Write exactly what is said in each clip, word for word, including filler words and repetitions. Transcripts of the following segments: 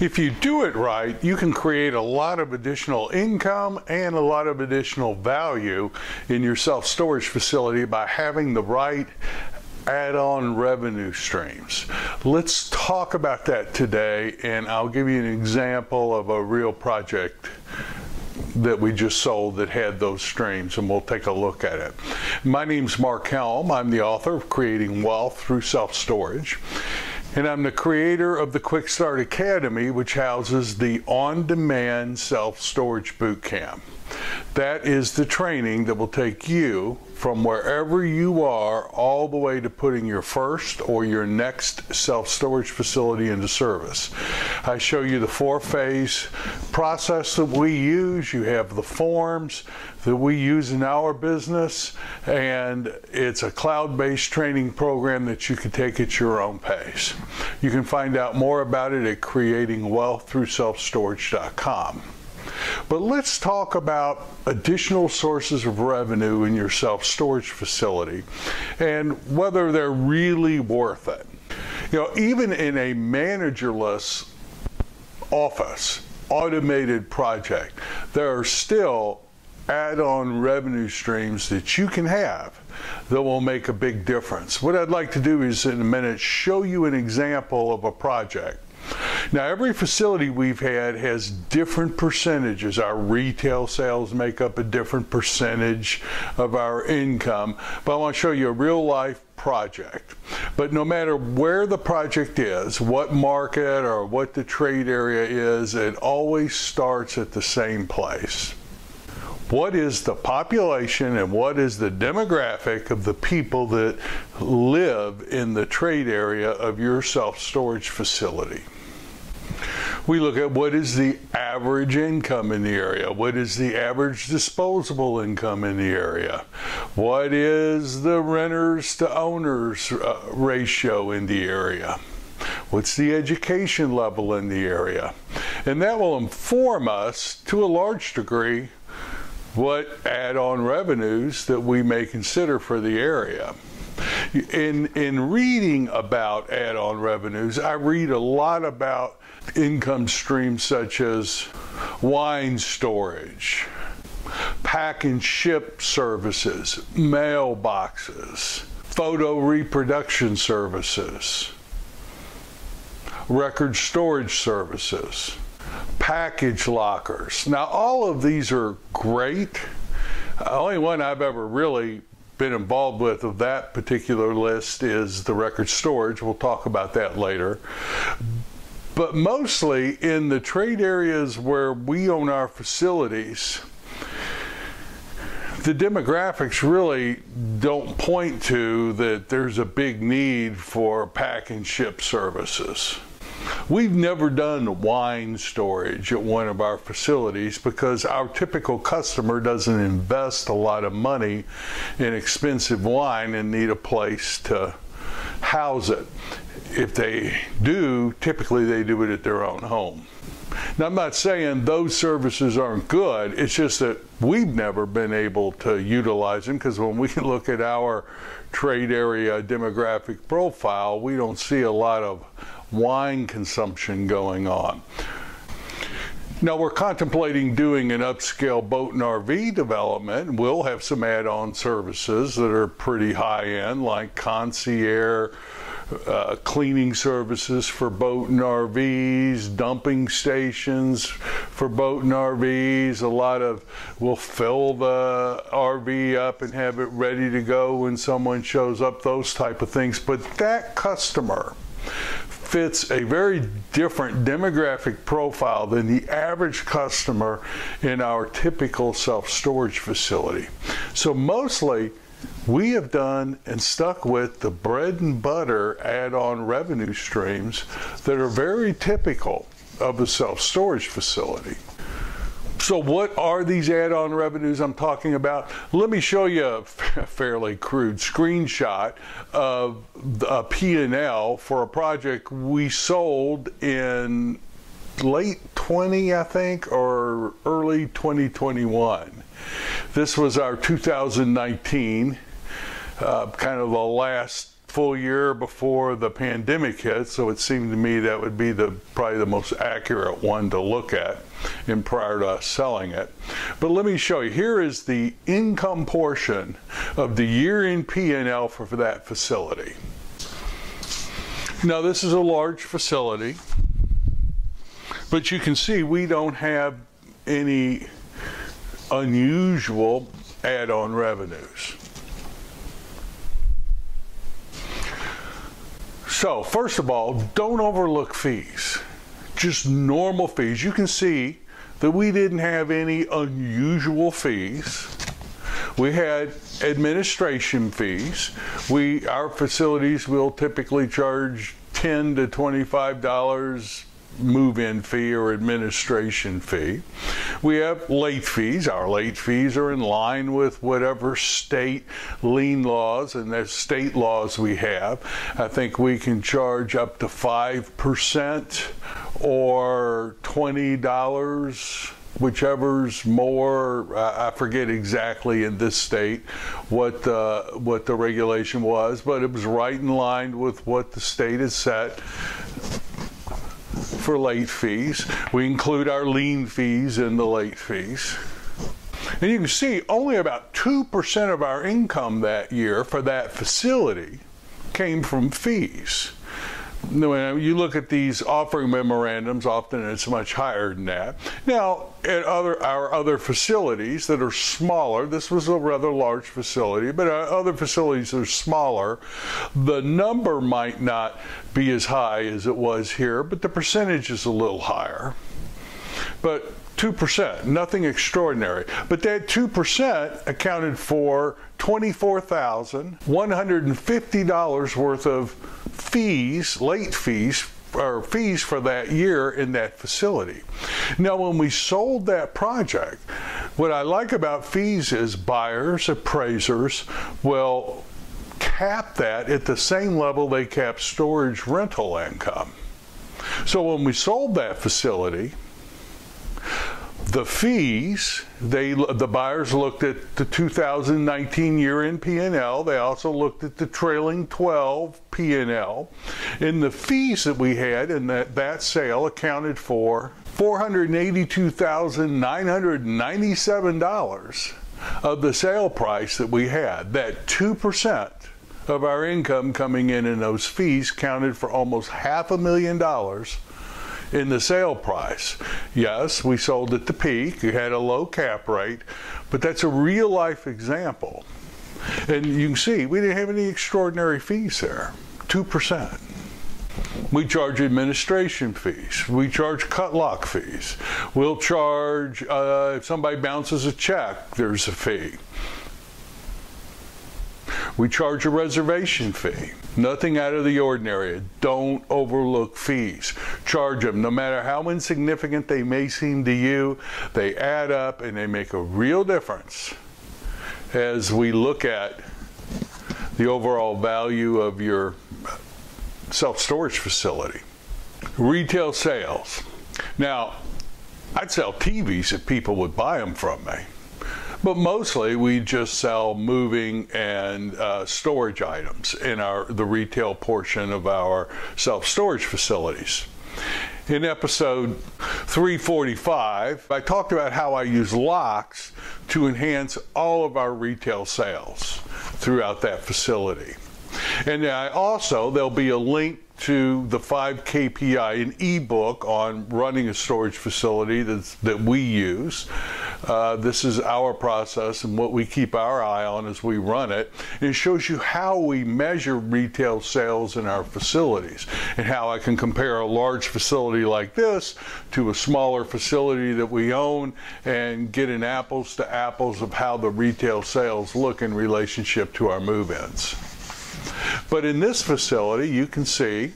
If you do it right, you can create a lot of additional income and a lot of additional value in your self-storage facility by having the right add-on revenue streams. Let's talk about that today, and I'll give you an example of a real project that we just sold that had those streams, and we'll take a look at it. My name's Mark Helm. I'm the author of Creating Wealth Through Self-Storage, and I'm the creator of the Quick Start Academy, which houses the on-demand self-storage boot camp. That is the training that will take you from wherever you are all the way to putting your first or your next self-storage facility into service. I show you the four-phase process that we use. You have the forms that we use in our business, and it's a cloud-based training program that you can take at your own pace. You can find out more about it at creating wealth through self storage dot com. But let's talk about additional sources of revenue in your self-storage facility and whether they're really worth it. You know, even in a managerless office, automated project, there are still add-on revenue streams that you can have that will make a big difference. What I'd like to do is in a minute show you an example of a project. Now, every facility we've had has different percentages. Our retail sales make up a different percentage of our income, but I want to show you a real life project. But no matter where the project is, what market or what the trade area is, it always starts at the same place. What is the population and what is the demographic of the people that live in the trade area of your self-storage facility? We look at what is the average income in the area, what is the average disposable income in the area, what is the renters to owners uh, ratio in the area, what's the education level in the area, and that will inform us to a large degree what add-on revenues that we may consider for the area. In, in reading about add-on revenues, I read a lot about income streams such as wine storage, pack and ship services, mailboxes, photo reproduction services, record storage services, package lockers. Now, all of these are great. The only one I've ever really been involved with of that particular list is the record storage. We'll talk about that later. But mostly in the trade areas where we own our facilities, the demographics really don't point to that there's a big need for pack and ship services. We've never done wine storage at one of our facilities because our typical customer doesn't invest a lot of money in expensive wine and need a place to house it. If they do, typically they do it at their own home. Now, I'm not saying those services aren't good, it's just that we've never been able to utilize them because when we look at our trade area demographic profile, we don't see a lot of wine consumption going on. Now, we're contemplating doing an upscale boat and R V development. We'll have some add-on services that are pretty high-end, like concierge, uh, cleaning services for boat and R Vs, dumping stations for boat and R Vs. A lot of, we'll fill the R V up and have it ready to go when someone shows up, those type of things. But that customer fits a very different demographic profile than the average customer in our typical self-storage facility. So mostly we have done and stuck with the bread and butter add-on revenue streams that are very typical of a self-storage facility. So what are these add-on revenues I'm talking about? Let me show you a fairly crude screenshot of a P and L for a project we sold in late twenty, I think, or early twenty twenty-one. This was our two thousand nineteen, uh, kind of the last full year before the pandemic hit, so it seemed to me that would be the probably the most accurate one to look at in prior to us selling it. But let me show you, here is the income portion of the year-end P and L for, for that facility. Now this is a large facility, but you can see we don't have any unusual add-on revenues. So first of all, don't overlook fees, just normal fees. You can see that we didn't have any unusual fees. We had administration fees. We, our facilities will typically charge ten to twenty-five dollars move-in fee or administration fee. We have late fees. Our late fees are in line with whatever state lien laws and the state laws we have. I think we can charge up to five percent or twenty dollars, whichever's more. I forget exactly in this state what uh, what the regulation was, but it was right in line with what the state has set for late fees. We include our lien fees in the late fees. And you can see only about two percent of our income that year for that facility came from fees. When you look at these offering memorandums, often it's much higher than that. Now, at other, our other facilities that are smaller, this was a rather large facility, but our other facilities are smaller, the number might not be as high as it was here, but the percentage is a little higher. But two percent, nothing extraordinary. But that two percent accounted for twenty-four thousand one hundred fifty dollars worth of fees, late fees, or fees for that year in that facility. Now, when we sold that project, what I like about fees is buyers, appraisers will cap that at the same level they cap storage rental income. So when we sold that facility, the fees, they, the buyers looked at the two thousand nineteen year-end P and L. They also looked at the trailing twelve P and L. And the fees that we had in that, that sale accounted for four hundred eighty-two thousand nine hundred ninety-seven dollars of the sale price that we had. That two percent of our income coming in in those fees counted for almost half a million dollars in the sale price. Yes, we sold at the peak, you had a low cap rate, but that's a real life example. And you can see, we didn't have any extraordinary fees there, two percent. We charge administration fees. We charge cut-lock fees. We'll charge, uh, if somebody bounces a check, there's a fee. We charge a reservation fee. Nothing out of the ordinary. Don't overlook fees. Charge them. No matter how insignificant they may seem to you, they add up and they make a real difference as we look at the overall value of your self-storage facility. Retail sales. Now, I'd sell T Vs if people would buy them from me. But mostly we just sell moving and uh, storage items in our the retail portion of our self-storage facilities. In episode three forty-five, I talked about how I use locks to enhance all of our retail sales throughout that facility. And I also, there'll be a link to the five K P I, an ebook on running a storage facility that's, that we use. Uh, this is our process and what we keep our eye on as we run it. And it shows you how we measure retail sales in our facilities and how I can compare a large facility like this to a smaller facility that we own and get an apples to apples of how the retail sales look in relationship to our move-ins. But in this facility, you can see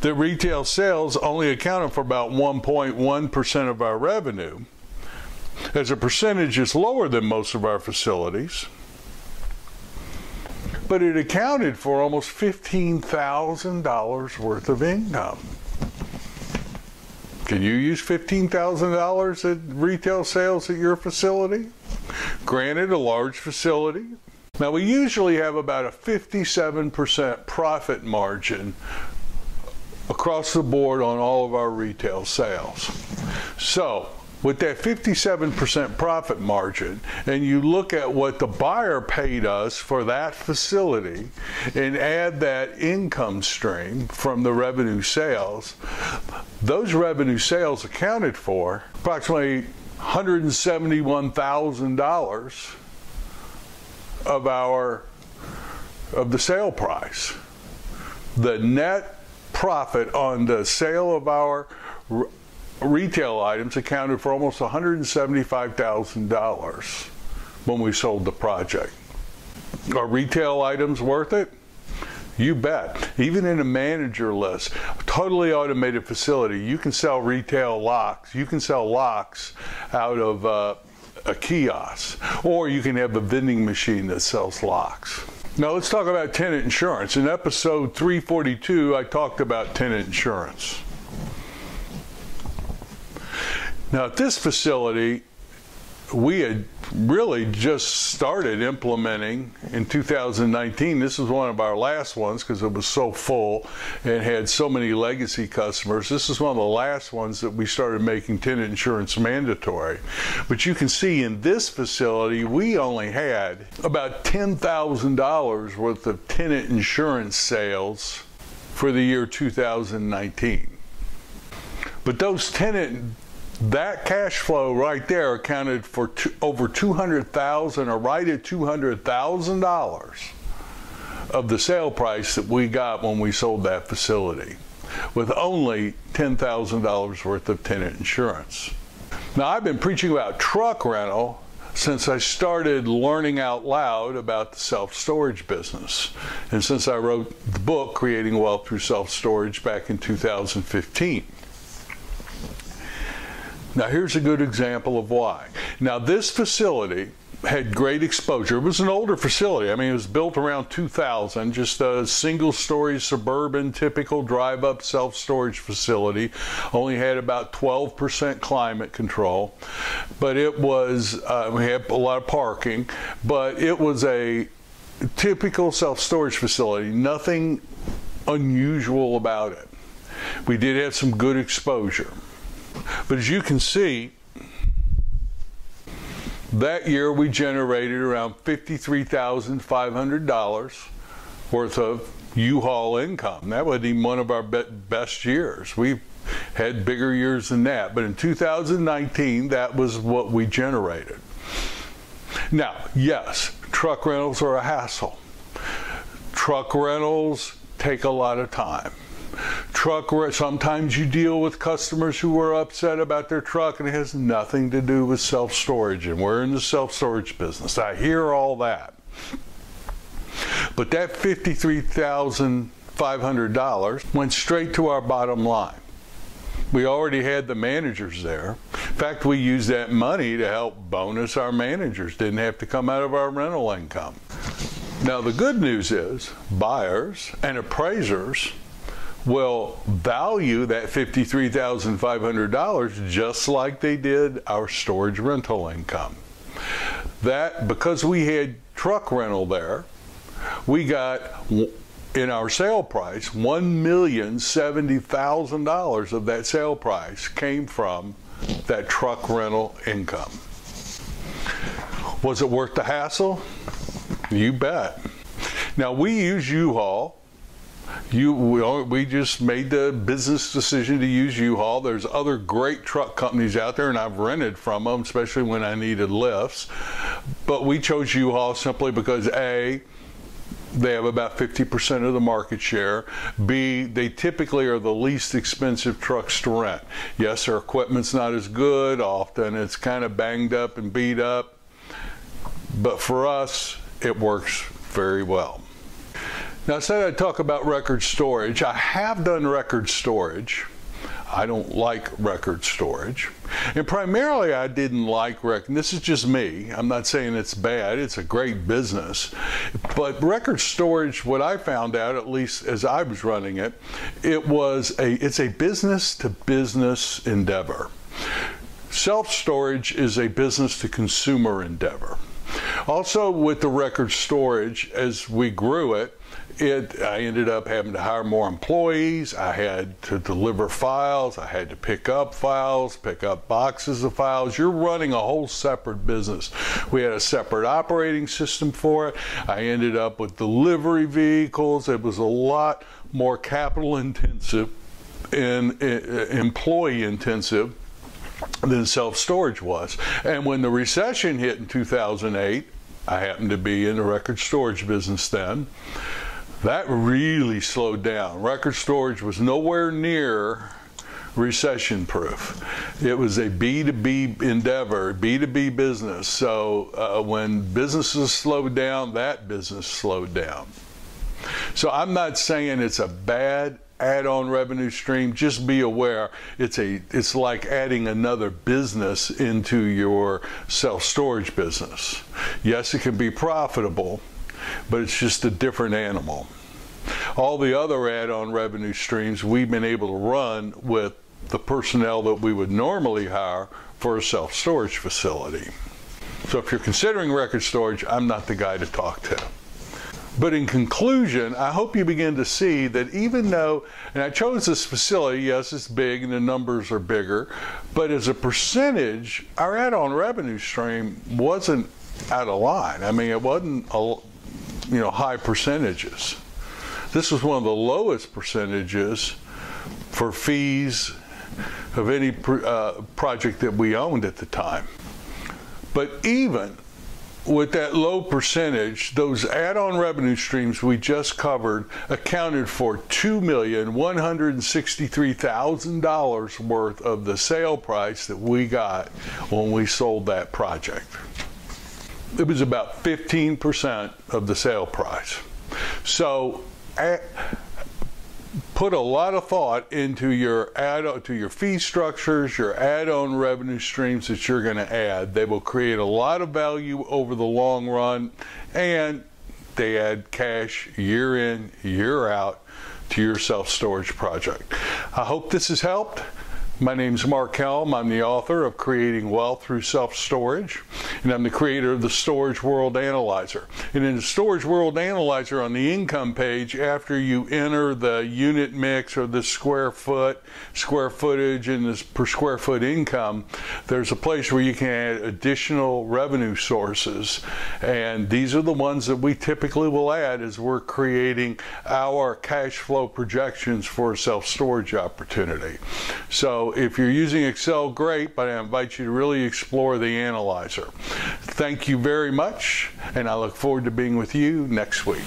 that retail sales only accounted for about one point one percent of our revenue. As a percentage, it's lower than most of our facilities, but it accounted for almost fifteen thousand dollars worth of income. Can you use fifteen thousand dollars at retail sales at your facility? Granted, a large facility. Now, we usually have about a fifty-seven percent profit margin across the board on all of our retail sales. So with that fifty-seven percent profit margin, and you look at what the buyer paid us for that facility and add that income stream from the revenue sales, those revenue sales accounted for approximately one hundred seventy-one thousand dollars of our of the sale price. The net profit on the sale of our retail items accounted for almost one hundred seventy-five thousand dollars when we sold the project. Are retail items worth it? You bet. Even in a manager list, a totally automated facility, you can sell retail locks. You can sell locks out of uh, a kiosk, or you can have a vending machine that sells locks. Now let's talk about tenant insurance. In episode three forty-two, I talked about tenant insurance. Now at this facility, we had really just started implementing in two thousand nineteen. This was one of our last ones because it was so full and had so many legacy customers. This is one of the last ones that we started making tenant insurance mandatory. But you can see in this facility, we only had about ten thousand dollars worth of tenant insurance sales for the year two thousand nineteen. But those tenant That cash flow right there accounted for two, over two hundred thousand dollars, or right at two hundred thousand dollars of the sale price that we got when we sold that facility, with only ten thousand dollars worth of tenant insurance. Now, I've been preaching about truck rental since I started learning out loud about the self-storage business, and since I wrote the book, Creating Wealth Through Self-Storage, back in two thousand fifteen. Now here's a good example of why. Now this facility had great exposure. It was an older facility. I mean, it was built around two thousand, just a single story suburban, typical drive up self storage facility. Only had about twelve percent climate control, but it was, uh, we had a lot of parking, but it was a typical self storage facility. Nothing unusual about it. We did have some good exposure. But as you can see, that year we generated around fifty-three thousand five hundred dollars worth of U-Haul income. That wasn't even one of our best years. We've had bigger years than that. But in two thousand nineteen, that was what we generated. Now, yes, truck rentals are a hassle. Truck rentals take a lot of time. Truck, sometimes you deal with customers who are upset about their truck, and it has nothing to do with self-storage, and we're in the self-storage business. I hear all that. But that fifty-three thousand five hundred dollars went straight to our bottom line. We already had the managers there. In fact, we used that money to help bonus our managers. Didn't have to come out of our rental income. Now, the good news is buyers and appraisers will value that fifty-three thousand five hundred dollars just like they did our storage rental income. That, because we had truck rental there, we got in our sale price, one million seventy thousand dollars of that sale price came from that truck rental income. Was it worth the hassle? You bet. Now, we use U-Haul. You, we, we just made the business decision to use U-Haul. There's other great truck companies out there, and I've rented from them, especially when I needed lifts. But we chose U-Haul simply because A, they have about fifty percent of the market share. B, they typically are the least expensive trucks to rent. Yes, their equipment's not as good. Often it's kind of banged up and beat up. But for us, it works very well. Now, I said I'd talk about record storage. I have done record storage. I don't like record storage. And primarily, I didn't like record, and this is just me. I'm not saying it's bad. It's a great business. But record storage, what I found out, at least as I was running it, it was a, it's a business-to-business endeavor. Self-storage is a business-to-consumer endeavor. Also, with the record storage, as we grew it, It, I ended up having to hire more employees. I had to deliver files. I had to pick up files, pick up boxes of files. You're running a whole separate business. We had a separate operating system for it. I ended up with delivery vehicles. It was a lot more capital intensive and employee intensive than self-storage was. And when the recession hit in two thousand eight, I happened to be in the record storage business then. That really slowed down. Record storage was nowhere near recession proof. It was a B two B endeavor, B two B business. So uh, when businesses slowed down, that business slowed down. So I'm not saying it's a bad add-on revenue stream. Just be aware it's a it's like adding another business into your self-storage business. Yes, it can be profitable, but it's just a different animal. All the other add-on revenue streams we've been able to run with the personnel that we would normally hire for a self-storage facility. So if you're considering record storage, I'm not the guy to talk to. But in conclusion, I hope you begin to see that even though, and I chose this facility, yes, it's big and the numbers are bigger, but as a percentage, our add-on revenue stream wasn't out of line. I mean, it wasn't a, you know, high percentages. This was one of the lowest percentages for fees of any uh, project that we owned at the time. But even with that low percentage, those add-on revenue streams we just covered accounted for two million one hundred sixty-three thousand dollars worth of the sale price that we got when we sold that project. It was about fifteen percent of the sale price. So at, put a lot of thought into your add-on, to your fee structures, your add-on revenue streams that you're going to add. They will create a lot of value over the long run, and they add cash year in, year out to your self-storage project. I hope this has helped. My name's Mark Helm. I'm the author of Creating Wealth Through Self-Storage, and I'm the creator of the Storage World Analyzer. And in the Storage World Analyzer, on the income page, after you enter the unit mix or the square foot, square footage, and this per square foot income, there's a place where you can add additional revenue sources. And these are the ones that we typically will add as we're creating our cash flow projections for a self-storage opportunity. So if you're using Excel, great, but I invite you to really explore the analyzer. Thank you very much, and I look forward to being with you next week.